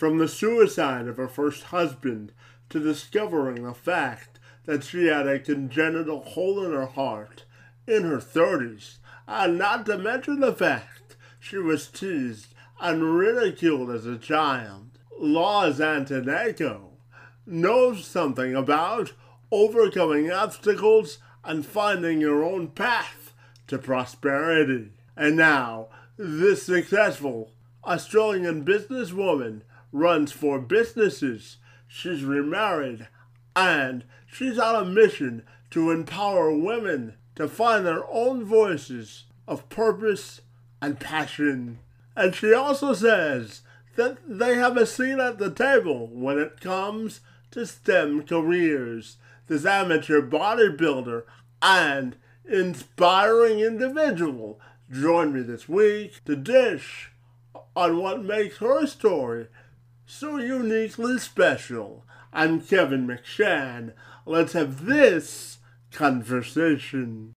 from the suicide of her first husband to discovering the fact that she had a congenital hole in her heart in her 30s, and not to mention the fact she was teased and ridiculed as a child. Laura Zantaneko knows something about overcoming obstacles and finding your own path to prosperity. And now, this successful Australian businesswoman runs four businesses, she's remarried, and she's on a mission to empower women to find their own voices of purpose and passion. And she also says that they have a seat at the table when it comes to STEM careers. This amateur bodybuilder and inspiring individual joined me this week to dish on what makes her story so uniquely special. I'm Kevin McShann. Let's have this conversation.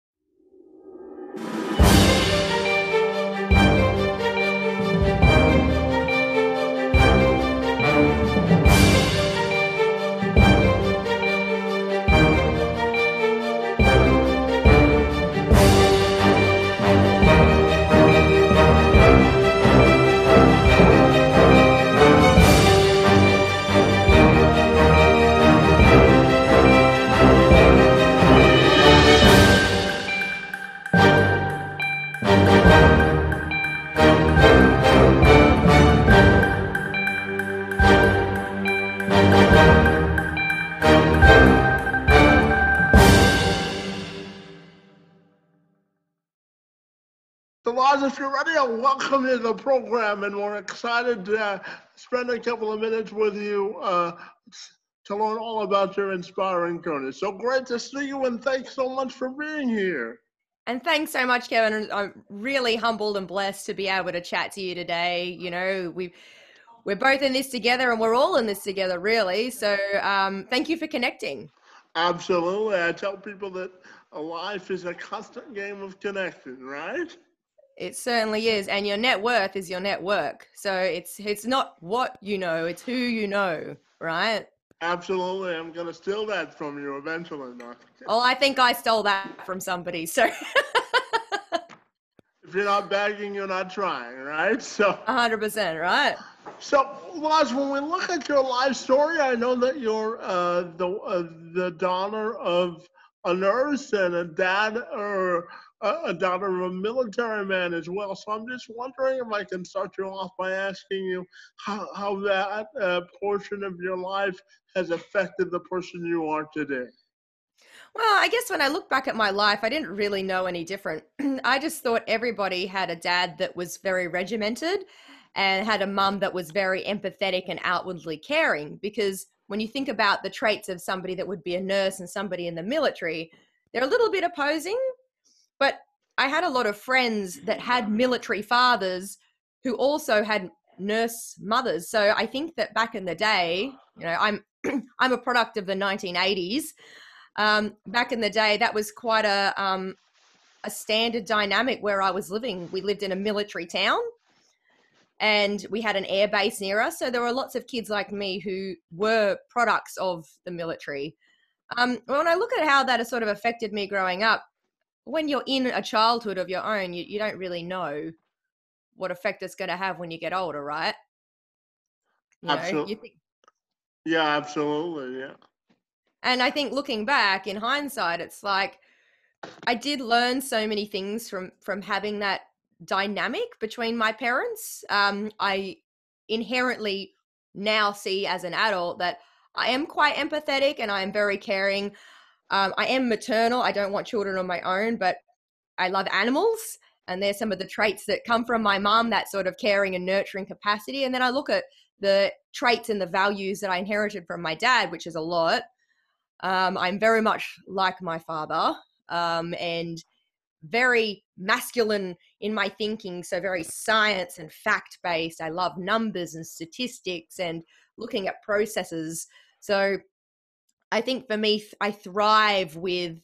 If you're ready, welcome to the program, and we're excited to spend a couple of minutes with you to learn all about your inspiring journey. So great to see you, and thanks so much for being here. And thanks so much, Kevin. I'm really humbled and blessed to be able to chat to you today. You know, we're both in this together, and we're all in this together, really. So thank you for connecting. Absolutely. I tell people that life is a constant game of connection, right? It certainly is. And your net worth is your network. So it's not what you know, it's who you know, right? Absolutely. I'm going to steal that from you eventually. Oh, I think I stole that from somebody. So if you're not bagging, you're not trying, right? So 100%, right? So, Lars, when we look at your life story, I know that you're the daughter of a nurse and a dad or a daughter of a military man as well. So I'm just wondering if I can start you off by asking you how that portion of your life has affected the person you are today. Well, I guess when I look back at my life, I didn't really know any different. I just thought everybody had a dad that was very regimented and had a mum that was very empathetic and outwardly caring, because when you think about the traits of somebody that would be a nurse and somebody in the military, they're a little bit opposing. But I had a lot of friends that had military fathers who also had nurse mothers. So I think that back in the day, you know, I'm a product of the 1980s. Back in the day, that was quite a standard dynamic where I was living. We lived in a military town and we had an air base near us. So there were lots of kids like me who were products of the military. When I look at how that has sort of affected me growing up, when you're in a childhood of your own, you don't really know what effect it's going to have when you get older, right? You absolutely. Know, you think... Yeah, absolutely. Yeah. And I think looking back in hindsight, it's like I did learn so many things from having that dynamic between my parents. I inherently now see as an adult that I am quite empathetic and I am very caring. I am maternal. I don't want children on my own, but I love animals. And they're some of the traits that come from my mom, that sort of caring and nurturing capacity. And then I look at the traits and the values that I inherited from my dad, which is a lot. I'm very much like my father, and very masculine in my thinking. So very science and fact-based. I love numbers and statistics and looking at processes. So I think for me, I thrive with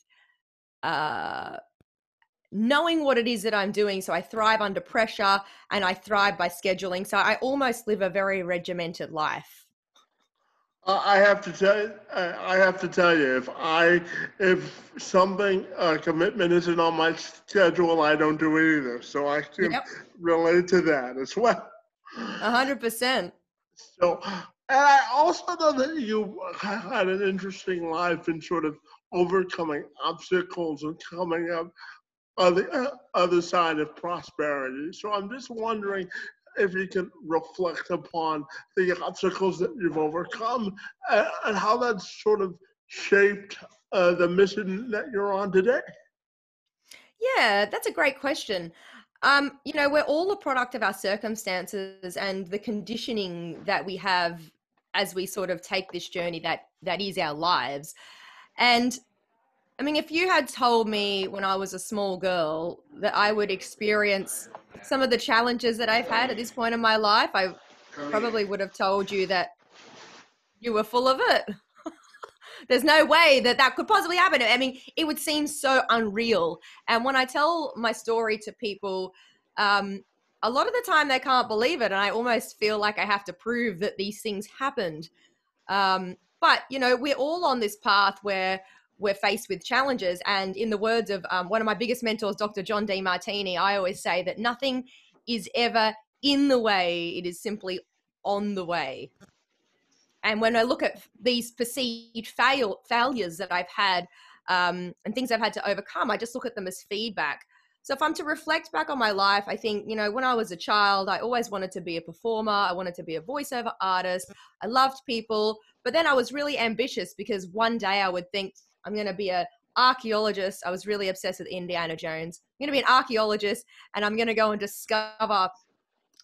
knowing what it is that I'm doing. So I thrive under pressure and I thrive by scheduling. So I almost live a very regimented life. I have to tell you, if something, a commitment isn't on my schedule, I don't do it either. So I can relate to that as well. 100%. So, and I also know that you had an interesting life in sort of overcoming obstacles and coming up on the other side of prosperity. So I'm just wondering if you can reflect upon the obstacles that you've overcome and how that's sort of shaped the mission that you're on today. Yeah, that's a great question. You know, we're all a product of our circumstances and the conditioning that we have as we sort of take this journey that is our lives. And I mean, if you had told me when I was a small girl that I would experience some of the challenges that I've had at this point in my life, I probably would have told you that you were full of it. There's no way that that could possibly happen. I mean, it would seem so unreal. And when I tell my story to people, a lot of the time they can't believe it. And I almost feel like I have to prove that these things happened. But, you know, we're all on this path where we're faced with challenges. And in the words of one of my biggest mentors, Dr. John Demartini, I always say that nothing is ever in the way. It is simply on the way. And when I look at these perceived failures that I've had and things I've had to overcome, I just look at them as feedback. So if I'm to reflect back on my life, I think, you know, when I was a child, I always wanted to be a performer. I wanted to be a voiceover artist. I loved people. But then I was really ambitious because one day I would think, I'm going to be an archaeologist. I was really obsessed with Indiana Jones. I'm going to be an archaeologist and I'm going to go and discover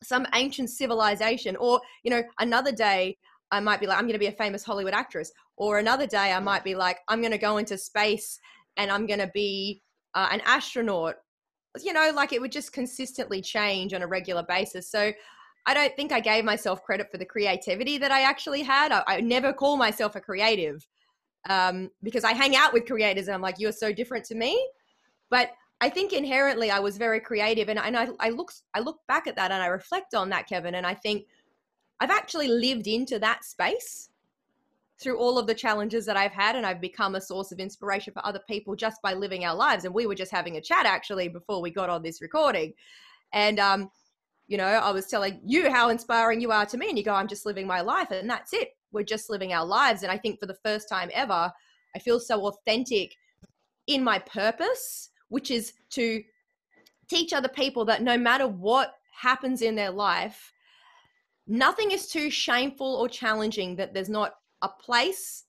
some ancient civilization. Or, you know, another day I might be like, I'm going to be a famous Hollywood actress. Or another day I might be like, I'm going to go into space and I'm going to be an astronaut. You know, like it would just consistently change on a regular basis. So I don't think I gave myself credit for the creativity that I actually had. I never call myself a creative. Because I hang out with creators and I'm like, you're so different to me. But I think inherently I was very creative. And I look back at that and I reflect on that, Kevin. And I think I've actually lived into that space through all of the challenges that I've had. And I've become a source of inspiration for other people just by living our lives. And we were just having a chat actually before we got on this recording. And, you know, I was telling you how inspiring you are to me. And you go, I'm just living my life and that's it. We're just living our lives. And I think for the first time ever, I feel so authentic in my purpose, which is to teach other people that no matter what happens in their life, nothing is too shameful or challenging that there's not a place,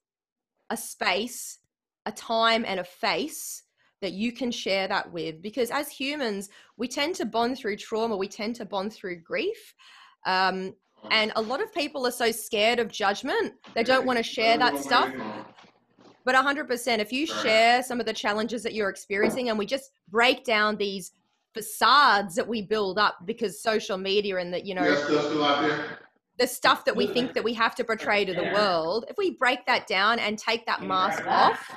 a space, a time, and a face that you can share that with. Because as humans, we tend to bond through trauma. We tend to bond through grief. And a lot of people are so scared of judgment. They don't want to share that stuff. But 100%, if you share some of the challenges that you're experiencing and we just break down these facades that we build up because social media and that, you know, the stuff that we think that we have to portray to the world, if we break that down and take that mask off,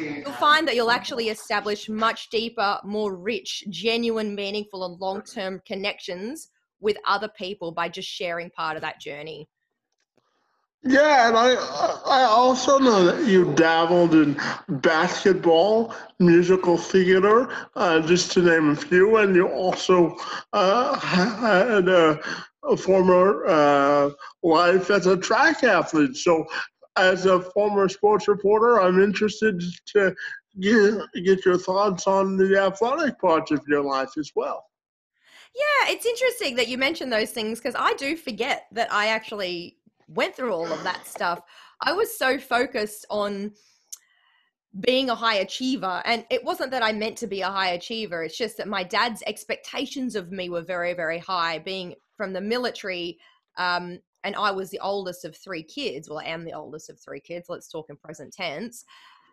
you'll find that you'll actually establish much deeper, more rich, genuine, meaningful, and long-term connections with other people by just sharing part of that journey. Yeah, and I also know that you dabbled in basketball, musical theater, just to name a few, and you also had a former life as a track athlete. So as a former sports reporter, I'm interested to get your thoughts on the athletic parts of your life as well. Yeah, it's interesting that you mentioned those things because I do forget that I actually went through all of that stuff. I was so focused on being a high achiever, and it wasn't that I meant to be a high achiever. It's just that my dad's expectations of me were very, very high, being from the military, and I was the oldest of three kids. Well, I am the oldest of three kids. Let's talk in present tense.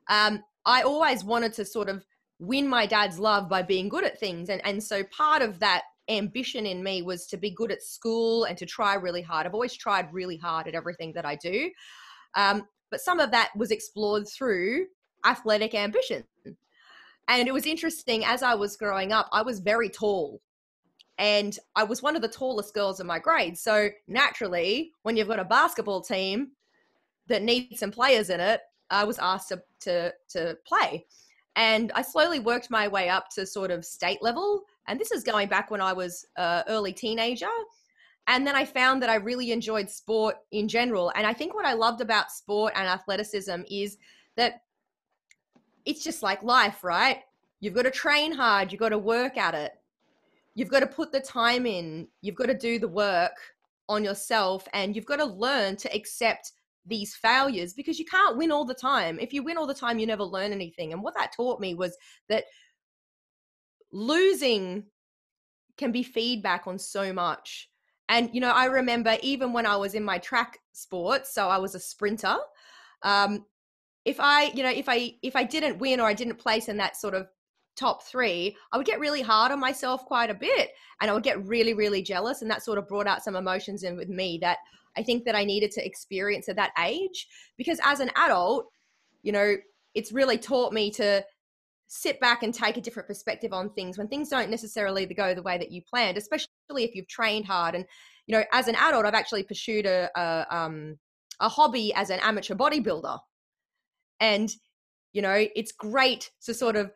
I always wanted to sort of win my dad's love by being good at things. And so part of that ambition in me was to be good at school and to try really hard. I've always tried really hard at everything that I do. But some of that was explored through athletic ambition. And it was interesting, as I was growing up, I was very tall. And I was one of the tallest girls in my grade. So naturally, when you've got a basketball team that needs some players in it, I was asked to play. And I slowly worked my way up to sort of state level. And this is going back when I was early teenager. And then I found that I really enjoyed sport in general. And I think what I loved about sport and athleticism is that it's just like life, right? You've got to train hard. You've got to work at it. You've got to put the time in. You've got to do the work on yourself. And you've got to learn to accept these failures, because you can't win all the time. If you win all the time, you never learn anything. And what that taught me was that losing can be feedback on so much. And, you know, I remember even when I was in my track sports, so I was a sprinter, if I didn't win or I didn't place in that sort of top three, I would get really hard on myself quite a bit, and I would get really, really jealous. And that sort of brought out some emotions in with me that I think that I needed to experience at that age, because as an adult, you know, it's really taught me to sit back and take a different perspective on things when things don't necessarily go the way that you planned, especially if you've trained hard. And, you know, as an adult, I've actually pursued a hobby as an amateur bodybuilder. And, you know, it's great to sort of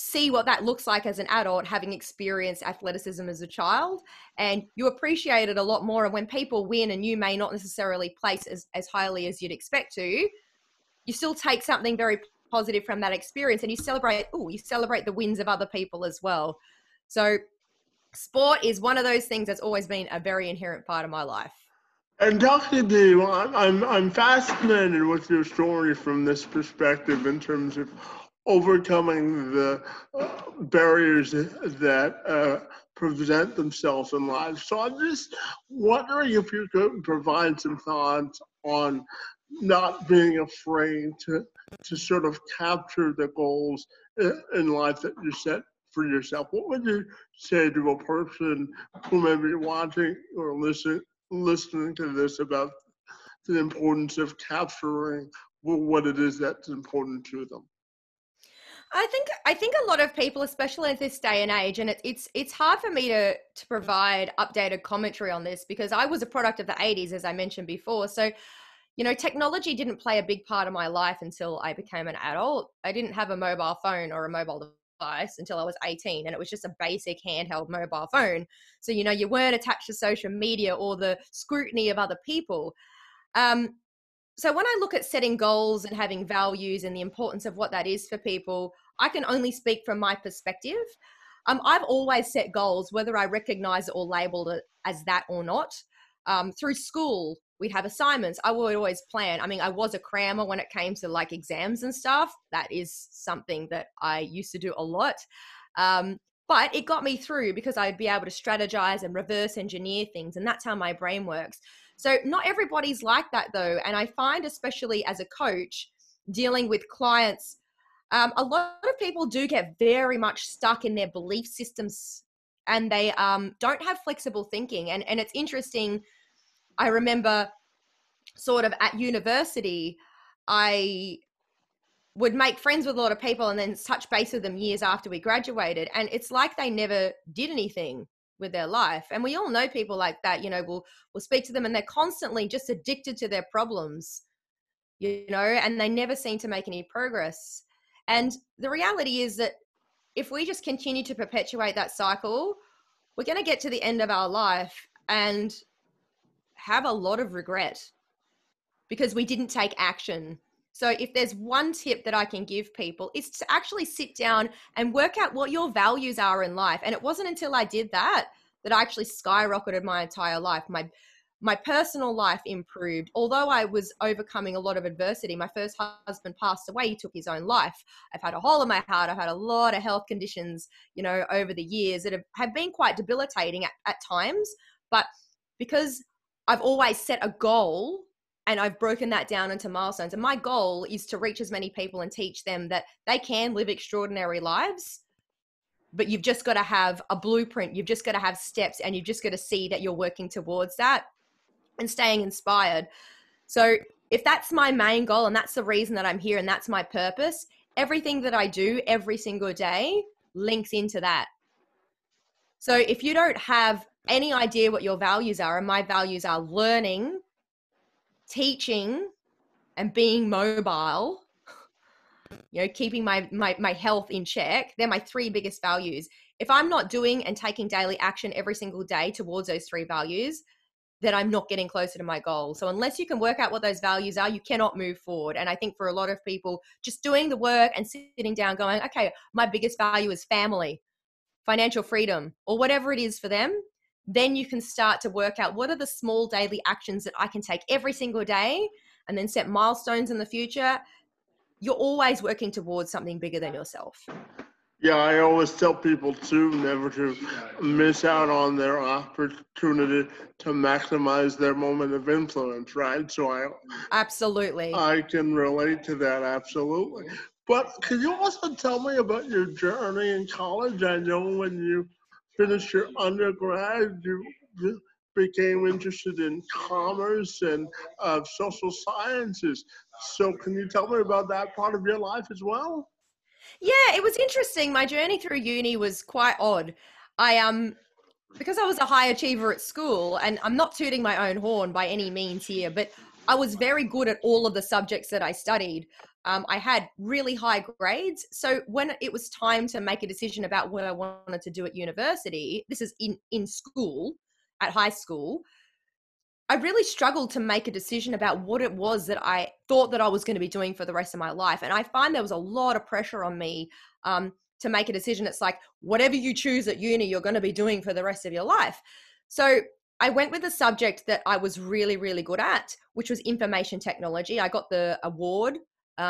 see what that looks like as an adult, having experienced athleticism as a child, and you appreciate it a lot more. And when people win and you may not necessarily place as highly as you'd expect to, you still take something very positive from that experience, and you celebrate, the wins of other people as well. So sport is one of those things that's always been a very inherent part of my life. And Dr. D, I'm fascinated with your story from this perspective in terms of overcoming the barriers that present themselves in life. So I'm just wondering if you could provide some thoughts on not being afraid to sort of capture the goals in life that you set for yourself. What would you say to a person who may be watching or listening to this about the importance of capturing what it is that's important to them? I think a lot of people, especially at this day and age, and it's hard for me to provide updated commentary on this, because I was a product of the 80s, as I mentioned before. So, you know, technology didn't play a big part of my life until I became an adult. I didn't have a mobile phone or a mobile device until I was 18, and it was just a basic handheld mobile phone. So, you know, you weren't attached to social media or the scrutiny of other people. So when I look at setting goals and having values and the importance of what that is for people, I can only speak from my perspective. I've always set goals, whether I recognize it or labeled it as that or not. Through school, we'd have assignments. I would always plan. I mean, I was a crammer when it came to like exams and stuff. That is something that I used to do a lot. But it got me through, because I'd be able to strategize and reverse engineer things. And that's how my brain works. So not everybody's like that though. And I find, especially as a coach dealing with clients, a lot of people do get very much stuck in their belief systems, and they don't have flexible thinking. And it's interesting. I remember sort of at university, I would make friends with a lot of people and then touch base with them years after we graduated. And it's like they never did anything with their life. And we all know people like that. You know, we'll speak to them and they're constantly just addicted to their problems, you know, and they never seem to make any progress. And the reality is that if we just continue to perpetuate that cycle, we're going to get to the end of our life and have a lot of regret because we didn't take action. So if there's one tip that I can give people, it's to actually sit down and work out what your values are in life. And it wasn't until I did that I actually skyrocketed my entire life. My personal life improved. Although I was overcoming a lot of adversity, my first husband passed away. He took his own life. I've had a hole in my heart. I've had a lot of health conditions, you know, over the years that have been quite debilitating at times. But because I've always set a goal, and I've broken that down into milestones. And my goal is to reach as many people and teach them that they can live extraordinary lives, but you've just got to have a blueprint. You've just got to have steps, and you've just got to see that you're working towards that and staying inspired. So if that's my main goal and that's the reason that I'm here and that's my purpose, everything that I do every single day links into that. So if you don't have any idea what your values are, and my values are learning, teaching, and being mobile, you know, keeping my health in check, they're my three biggest values. If I'm not doing and taking daily action every single day towards those three values, then I'm not getting closer to my goal. So unless you can work out what those values are, you cannot move forward. And I think for a lot of people, just doing the work and sitting down going, okay, my biggest value is family, financial freedom, or whatever it is for them, then you can start to work out what are the small daily actions that I can take every single day and then set milestones in the future. You're always working towards something bigger than yourself. Yeah, I always tell people too, never to miss out on their opportunity to maximize their moment of influence, right? So I can relate to that, absolutely. But can you also tell me about your journey in college? I know when you finished your undergrad, you became interested in commerce and social sciences. So can you tell me about that part of your life as well? Yeah, it was interesting. My journey through uni was quite odd. Because I was a high achiever at school, and I'm not tooting my own horn by any means here, but I was very good at all of the subjects that I studied. I had really high grades. So when it was time to make a decision about what I wanted to do at university, this is in school, at high school, I really struggled to make a decision about what it was that I thought that I was going to be doing for the rest of my life. And I find there was a lot of pressure on me to make a decision. It's like, whatever you choose at uni, you're going to be doing for the rest of your life. So I went with a subject that I was really, really good at, which was information technology. I got the award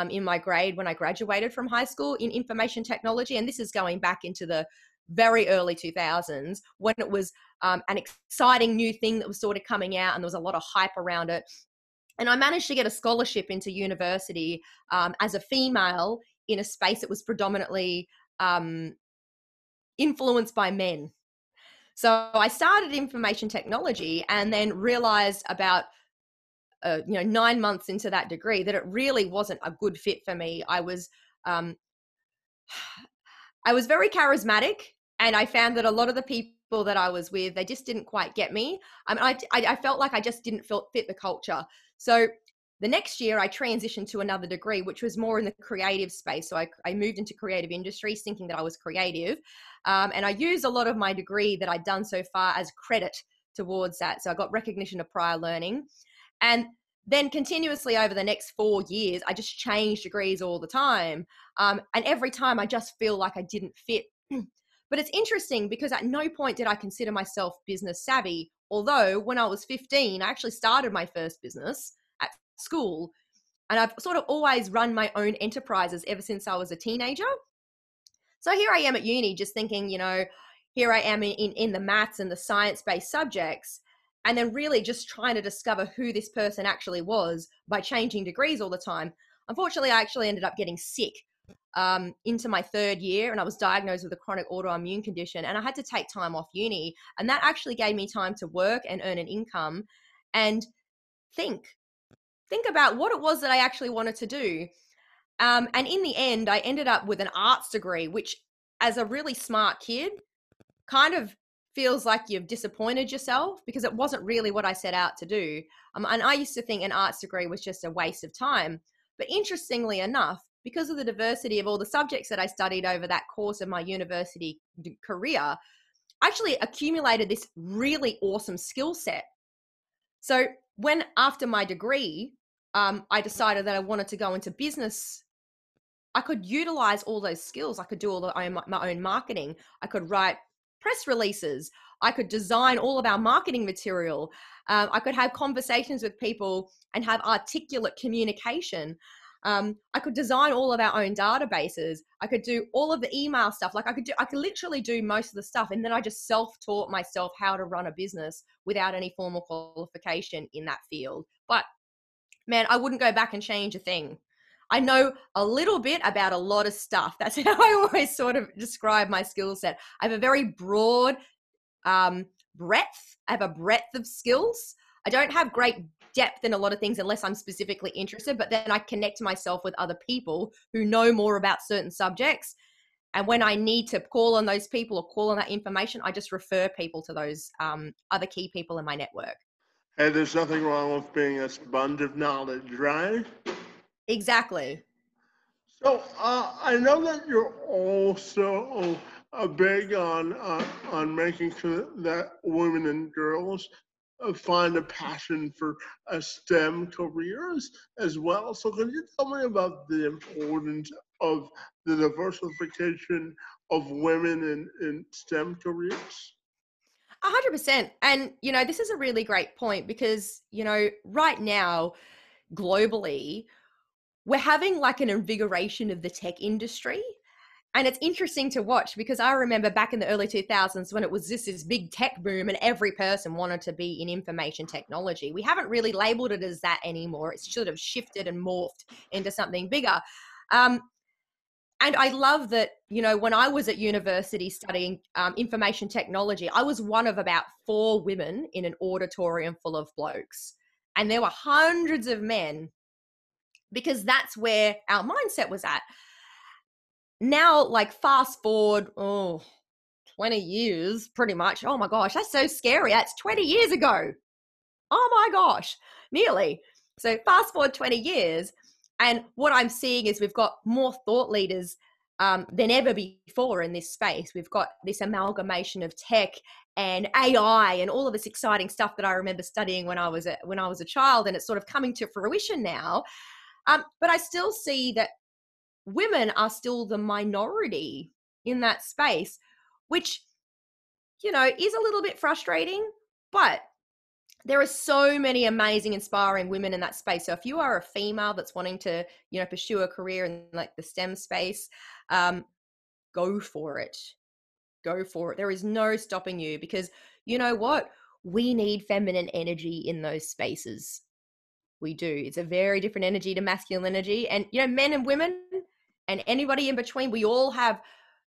in my grade when I graduated from high school in information technology. And this is going back into the very early 2000s, when it was an exciting new thing that was sort of coming out, and there was a lot of hype around it. And I managed to get a scholarship into university as a female in a space that was predominantly influenced by men. So I started information technology, and then realized about 9 months into that degree that it really wasn't a good fit for me. I was very charismatic, and I found that a lot of the people that I was with, they just didn't quite get me. I felt like I just didn't fit the culture. So the next year I transitioned to another degree, which was more in the creative space. So I moved into creative industries thinking that I was creative. And I used a lot of my degree that I'd done so far as credit towards that. So I got recognition of prior learning. And then continuously over the next 4 years, I just changed degrees all the time. And every time I just feel like I didn't fit. But it's interesting because at no point did I consider myself business savvy. Although when I was 15, I actually started my first business at school. And I've sort of always run my own enterprises ever since I was a teenager. So here I am at uni just thinking, here I am in the maths and the science-based subjects. And then really just trying to discover who this person actually was by changing degrees all the time. Unfortunately, I actually ended up getting sick into my third year, and I was diagnosed with a chronic autoimmune condition, and I had to take time off uni. And that actually gave me time to work and earn an income and think about what it was that I actually wanted to do. And in the end, I ended up with an arts degree, which as a really smart kid kind of feels like you've disappointed yourself, because it wasn't really what I set out to do. And I used to think an arts degree was just a waste of time. But interestingly enough, because of the diversity of all the subjects that I studied over that course of my university career, I actually accumulated this really awesome skill set. So when after my degree, I decided that I wanted to go into business, I could utilize all those skills. I could do all my own marketing. I could write press releases. I could design all of our marketing material. I could have conversations with people and have articulate communication. I could design all of our own databases. I could do all of the email stuff. Like I could literally do most of the stuff. And then I just self-taught myself how to run a business without any formal qualification in that field. But man, I wouldn't go back and change a thing. I know a little bit about a lot of stuff. That's how I always sort of describe my skill set. I have a very broad breadth. I have a breadth of skills. I don't have great depth in a lot of things unless I'm specifically interested, but then I connect myself with other people who know more about certain subjects. And when I need to call on those people or call on that information, I just refer people to those other key people in my network. And there's nothing wrong with being a sponge of knowledge, right? Exactly. So I know that you're also big on making sure that women and girls find a passion for STEM careers as well. So can you tell me about the importance of the diversification of women in STEM careers? 100%. And, you know, this is a really great point because, you know, right now, globally, we're having like an invigoration of the tech industry. And it's interesting to watch because I remember back in the early 2000s when it was this big tech boom and every person wanted to be in information technology. We haven't really labeled it as that anymore. It's sort of shifted and morphed into something bigger. And I love that, you know, when I was at university studying information technology, I was one of about 4 women in an auditorium full of blokes. And there were hundreds of men because that's where our mindset was at. Now, like fast forward, 20 years pretty much. Oh my gosh, that's so scary. That's 20 years ago. Oh my gosh, nearly. So fast forward 20 years. And what I'm seeing is we've got more thought leaders than ever before in this space. We've got this amalgamation of tech and AI and all of this exciting stuff that I remember studying when I was a child, and it's sort of coming to fruition now. But I still see that women are still the minority in that space, which, you know, is a little bit frustrating, but there are so many amazing, inspiring women in that space. So if you are a female that's wanting to, you know, pursue a career in like the STEM space, go for it. Go for it. There is no stopping you because you know what? We need feminine energy in those spaces. We do. It's a very different energy to masculine energy. And, you know, men and women and anybody in between, we all have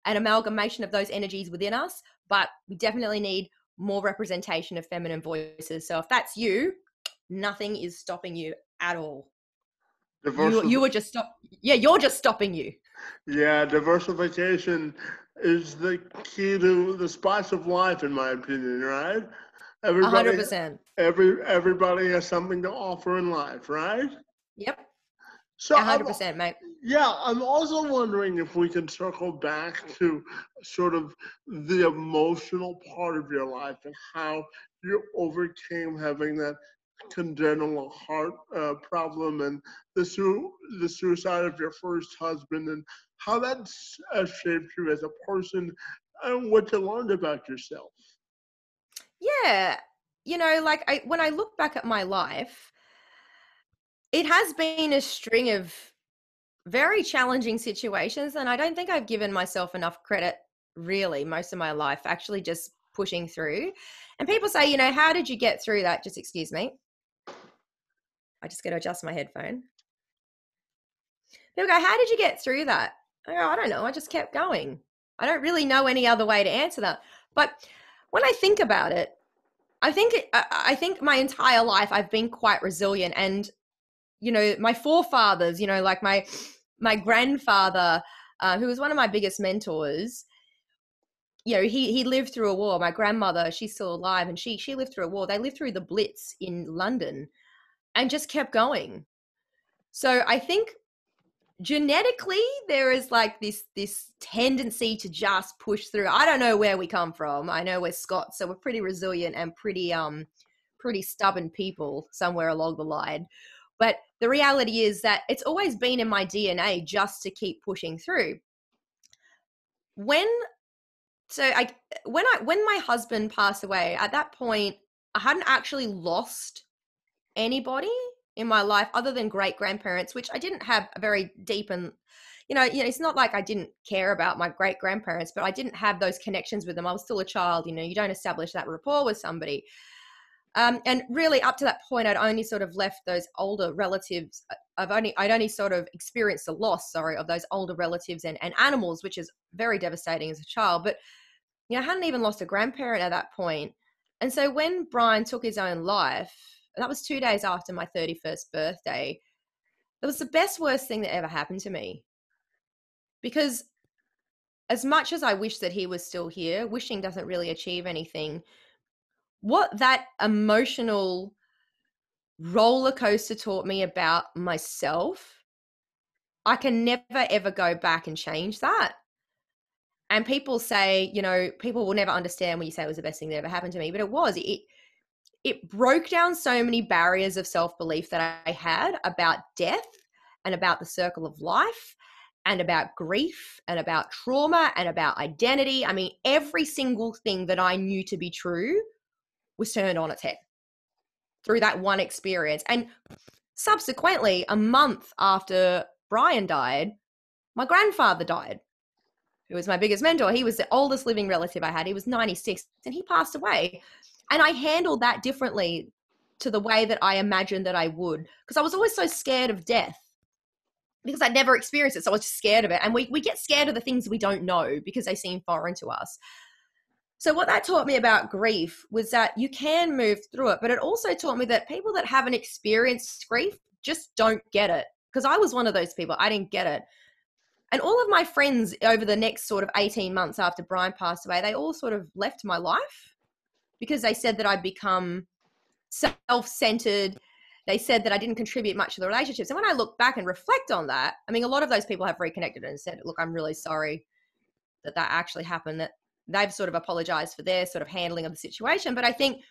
an amalgamation of those energies within us, but we definitely need more representation of feminine voices. So if that's you, nothing is stopping you at all. You were just you're just stopping you. Yeah, diversification is the key to the spice of life, in my opinion, right? 100%. Everybody has something to offer in life, right? Yep. So 100%, mate. Yeah, I'm also wondering if we can circle back to sort of the emotional part of your life and how you overcame having that congenital heart problem and the suicide of your first husband and how that shaped you as a person and what you learned about yourself. Yeah, you know, like when I look back at my life, it has been a string of very challenging situations. And I don't think I've given myself enough credit really most of my life, actually just pushing through. And people say, you know, how did you get through that? Just excuse me. I just got to adjust my headphone. People go, how did you get through that? I go, I don't know. I just kept going. I don't really know any other way to answer that. But when I think about it, I think my entire life I've been quite resilient. And you know, my forefathers, you know, like my grandfather, who was one of my biggest mentors, you know, he lived through a war. My grandmother, she's still alive, and she lived through a war. They lived through the Blitz in London and just kept going. So I think genetically there is like this tendency to just push through. I don't know where we come from. I know we're Scots, so we're pretty resilient and pretty stubborn people somewhere along the line. But the reality is that it's always been in my DNA just to keep pushing through. When my husband passed away, at that point, I hadn't actually lost anybody in my life other than great-grandparents, which I didn't have a very deep and, you know, it's not like I didn't care about my great-grandparents, but I didn't have those connections with them. I was still a child, you know, you don't establish that rapport with somebody. And really up to that point, I'd only sort of left those older relatives. I'd only sort of experienced the loss, of those older relatives and animals, which is very devastating as a child. But, you know, I hadn't even lost a grandparent at that point. And so when Brian took his own life, And that was 2 days after my 31st birthday. It was the best, worst thing that ever happened to me. Because as much as I wish that he was still here, wishing doesn't really achieve anything. What that emotional roller coaster taught me about myself, I can never, ever go back and change that. And people say, you know, people will never understand when you say it was the best thing that ever happened to me, but it was. It broke down so many barriers of self-belief that I had about death and about the circle of life and about grief and about trauma and about identity. I mean, every single thing that I knew to be true was turned on its head through that one experience. And subsequently, a month after Brian died, my grandfather died, who was my biggest mentor. He was the oldest living relative I had. He was 96 and he passed away. And I handled that differently to the way that I imagined that I would, because I was always so scared of death because I'd never experienced it. So I was just scared of it. And we get scared of the things we don't know because they seem foreign to us. So what that taught me about grief was that you can move through it, but it also taught me that people that haven't experienced grief just don't get it. Because I was one of those people, I didn't get it. And all of my friends over the next sort of 18 months after Brian passed away, they all sort of left my life because they said that I'd become self-centered. They said that I didn't contribute much to the relationships. And when I look back and reflect on that, I mean, a lot of those people have reconnected and said, look, I'm really sorry that that actually happened, that they've sort of apologized for their sort of handling of the situation. But I think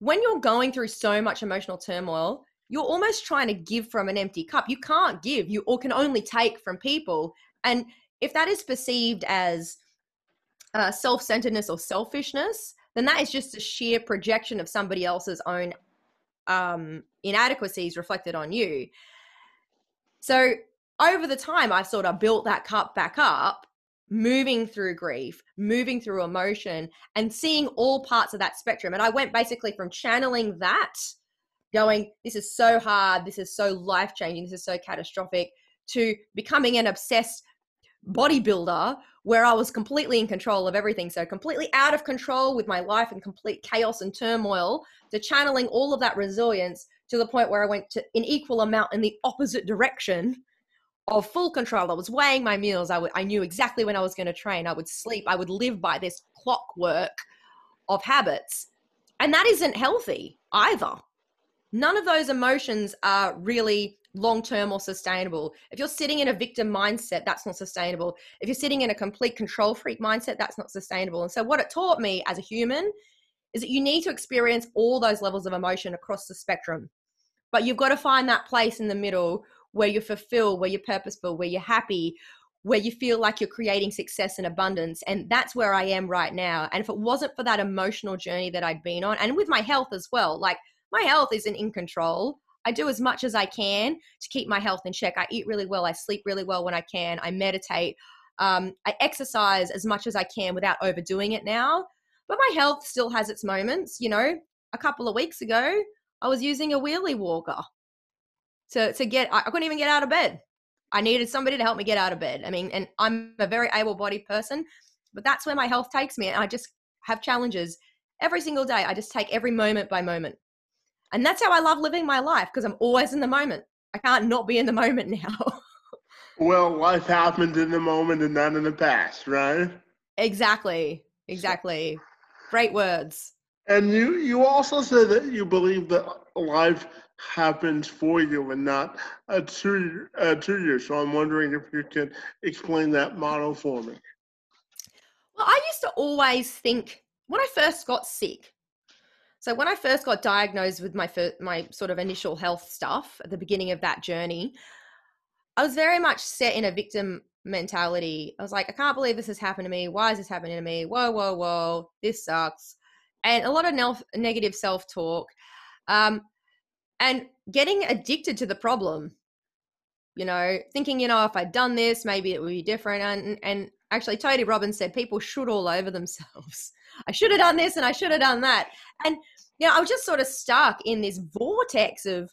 when you're going through so much emotional turmoil, you're almost trying to give from an empty cup. You can't give, you or can only take from people. And if that is perceived as self-centeredness or selfishness, then that is just a sheer projection of somebody else's own inadequacies reflected on you. So over the time, I've sort of built that cup back up, moving through grief, moving through emotion, and seeing all parts of that spectrum. And I went basically from channeling that, going, this is so hard, this is so life-changing, this is so catastrophic, to becoming an obsessed bodybuilder where I was completely in control of everything. So completely out of control with my life and complete chaos and turmoil, to channeling all of that resilience to the point where I went to an equal amount in the opposite direction of full control. I was weighing my meals. I knew exactly when I was going to train. I would sleep. I would live by this clockwork of habits. And that isn't healthy either. None of those emotions are really long-term or sustainable. If you're sitting in a victim mindset, that's not sustainable. If you're sitting in a complete control freak mindset, that's not sustainable. And so what it taught me as a human is that you need to experience all those levels of emotion across the spectrum, but you've got to find that place in the middle where you're fulfilled, where you're purposeful, where you're happy, where you feel like you're creating success and abundance. And that's where I am right now. And if it wasn't for that emotional journey that I'd been on, and with my health as well, like, my health isn't in control. I do as much as I can to keep my health in check. I eat really well. I sleep really well when I can. I meditate. I exercise as much as I can without overdoing it now. But my health still has its moments. You know, a couple of weeks ago, I was using a wheelie walker I couldn't even get out of bed. I needed somebody to help me get out of bed. I mean, and I'm a very able-bodied person, but that's where my health takes me. And I just have challenges every single day. I just take every moment by moment. And that's how I love living my life, because I'm always in the moment. I can't not be in the moment now. Well, life happened in the moment and not in the past, right? Exactly. Exactly. Great words. And you also said that you believe that life happens for you and not to you. So I'm wondering if you can explain that motto for me. Well, I used to always think, when I first got sick, so when I first got diagnosed with my sort of initial health stuff at the beginning of that journey, I was very much set in a victim mentality. I was like, I can't believe this has happened to me. Why is this happening to me? Whoa, whoa, whoa. This sucks. And a lot of negative self-talk, and getting addicted to the problem, you know, thinking, you know, if I'd done this, maybe it would be different. And actually, Tony Robbins said, people should all over themselves. I should have done this and I should have done that. And, you know, I was just sort of stuck in this vortex of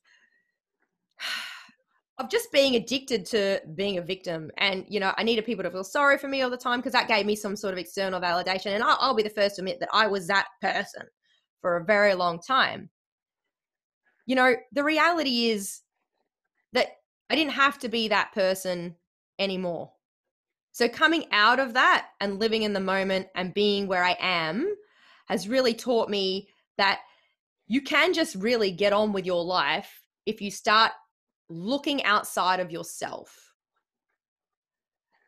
just being addicted to being a victim. And, you know, I needed people to feel sorry for me all the time, because that gave me some sort of external validation. And I'll be the first to admit that I was that person for a very long time. you know, the reality is that I didn't have to be that person anymore. So coming out of that and living in the moment and being where I am has really taught me that you can just really get on with your life if you start looking outside of yourself.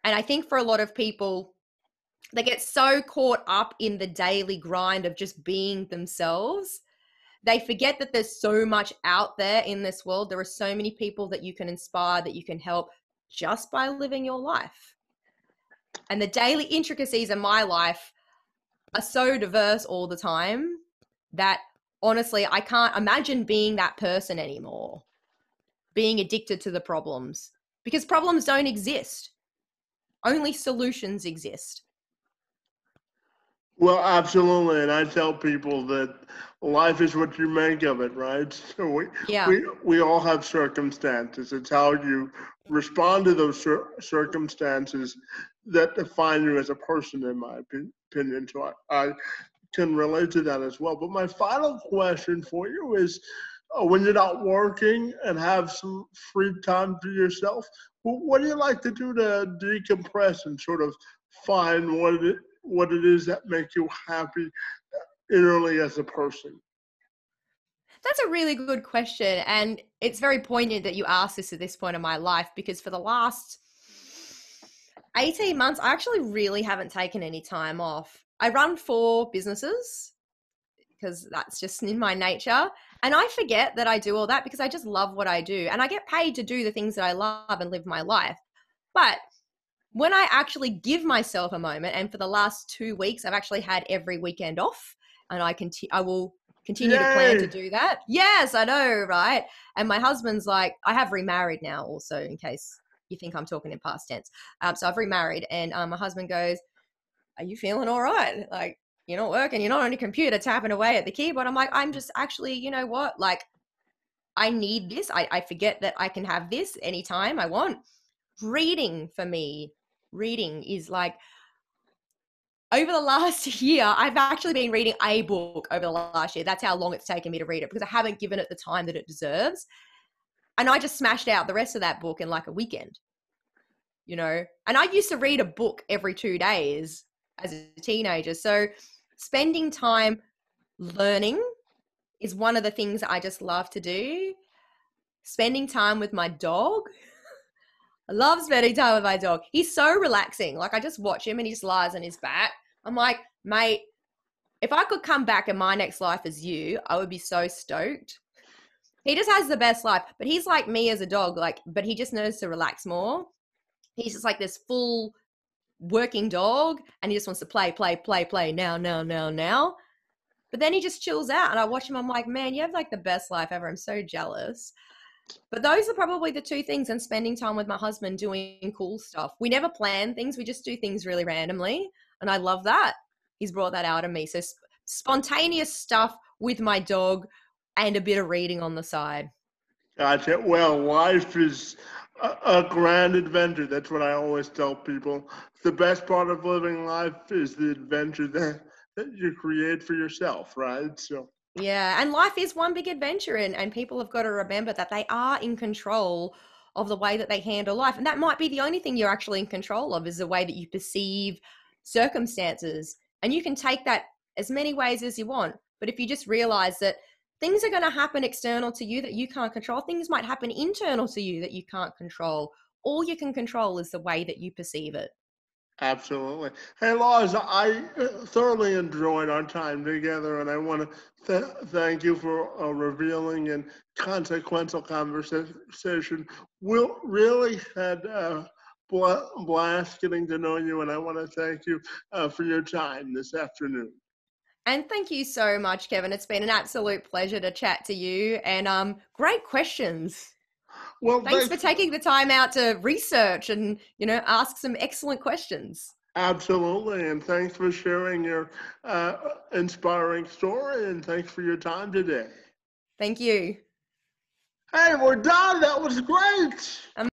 And I think for a lot of people, they get so caught up in the daily grind of just being themselves. They forget that there's so much out there in this world. There are so many people that you can inspire, that you can help just by living your life. And the daily intricacies of my life are so diverse all the time that honestly, I can't imagine being that person anymore, being addicted to the problems, because problems don't exist. Only solutions exist. Well, absolutely. And I tell people that life is what you make of it, right? So we all have circumstances. It's how you respond to those circumstances that define you as a person, in my opinion. So I can relate to that as well. But my final question for you is, when you're not working and have some free time for yourself, what do you like to do to decompress and sort of find what it is that makes you happy innerly as a person? That's a really good question. And it's very poignant that you asked this at this point in my life, because for the last 18 months, I actually really haven't taken any time off. I run 4 businesses because that's just in my nature. And I forget that I do all that because I just love what I do. And I get paid to do the things that I love and live my life. But when I actually give myself a moment, and for the last 2 weeks, I've actually had every weekend off, and I will continue to plan to do that. Yes, I know, right? And my husband's like, I have remarried now also, in case you think I'm talking in past tense. So I've remarried, and my husband goes, are you feeling all right? Like, you're not working, you're not on your computer tapping away at the keyboard. I'm like, I'm just actually, you know what? Like, I need this. I forget that I can have this anytime I want. Reading for me. Reading is like, over the last year, I've actually been reading a book over the last year. That's how long it's taken me to read it, because I haven't given it the time that it deserves. And I just smashed out the rest of that book in like a weekend, you know? And I used to read a book every 2 days as a teenager. So spending time learning is one of the things I just love to do. Spending time with my dog. I love spending time with my dog. He's so relaxing. Like, I just watch him and he just lies on his back. I'm like, mate, if I could come back in my next life as you, I would be so stoked. He just has the best life, but he's like me as a dog, like, but he just knows to relax more. He's just like this full working dog, and he just wants to play, play, play, play, now, now, now, now. But then he just chills out, and I watch him. I'm like, man, you have like the best life ever. I'm so jealous. But those are probably the 2 things, and spending time with my husband doing cool stuff. We never plan things. We just do things really randomly. And I love that. He's brought that out of me. So spontaneous stuff with my dog and a bit of reading on the side. Gotcha. Well, life is a grand adventure. That's what I always tell people. The best part of living life is the adventure that you create for yourself, right? So. Yeah. And life is one big adventure. And people have got to remember that they are in control of the way that they handle life. And that might be the only thing you're actually in control of, is the way that you perceive circumstances. And you can take that as many ways as you want. But if you just realize that things are going to happen external to you that you can't control, things might happen internal to you that you can't control. All you can control is the way that you perceive it. Absolutely. Hey, Laura, I thoroughly enjoyed our time together, and I want to thank you for a revealing and consequential conversation. We really had a blast getting to know you, and I want to thank you for your time this afternoon. And thank you so much, Kevin. It's been an absolute pleasure to chat to you, and great questions. Well, thanks for taking the time out to research and, you know, ask some excellent questions. Absolutely. And thanks for sharing your inspiring story, and thanks for your time today. Thank you. Hey, we're done. That was great.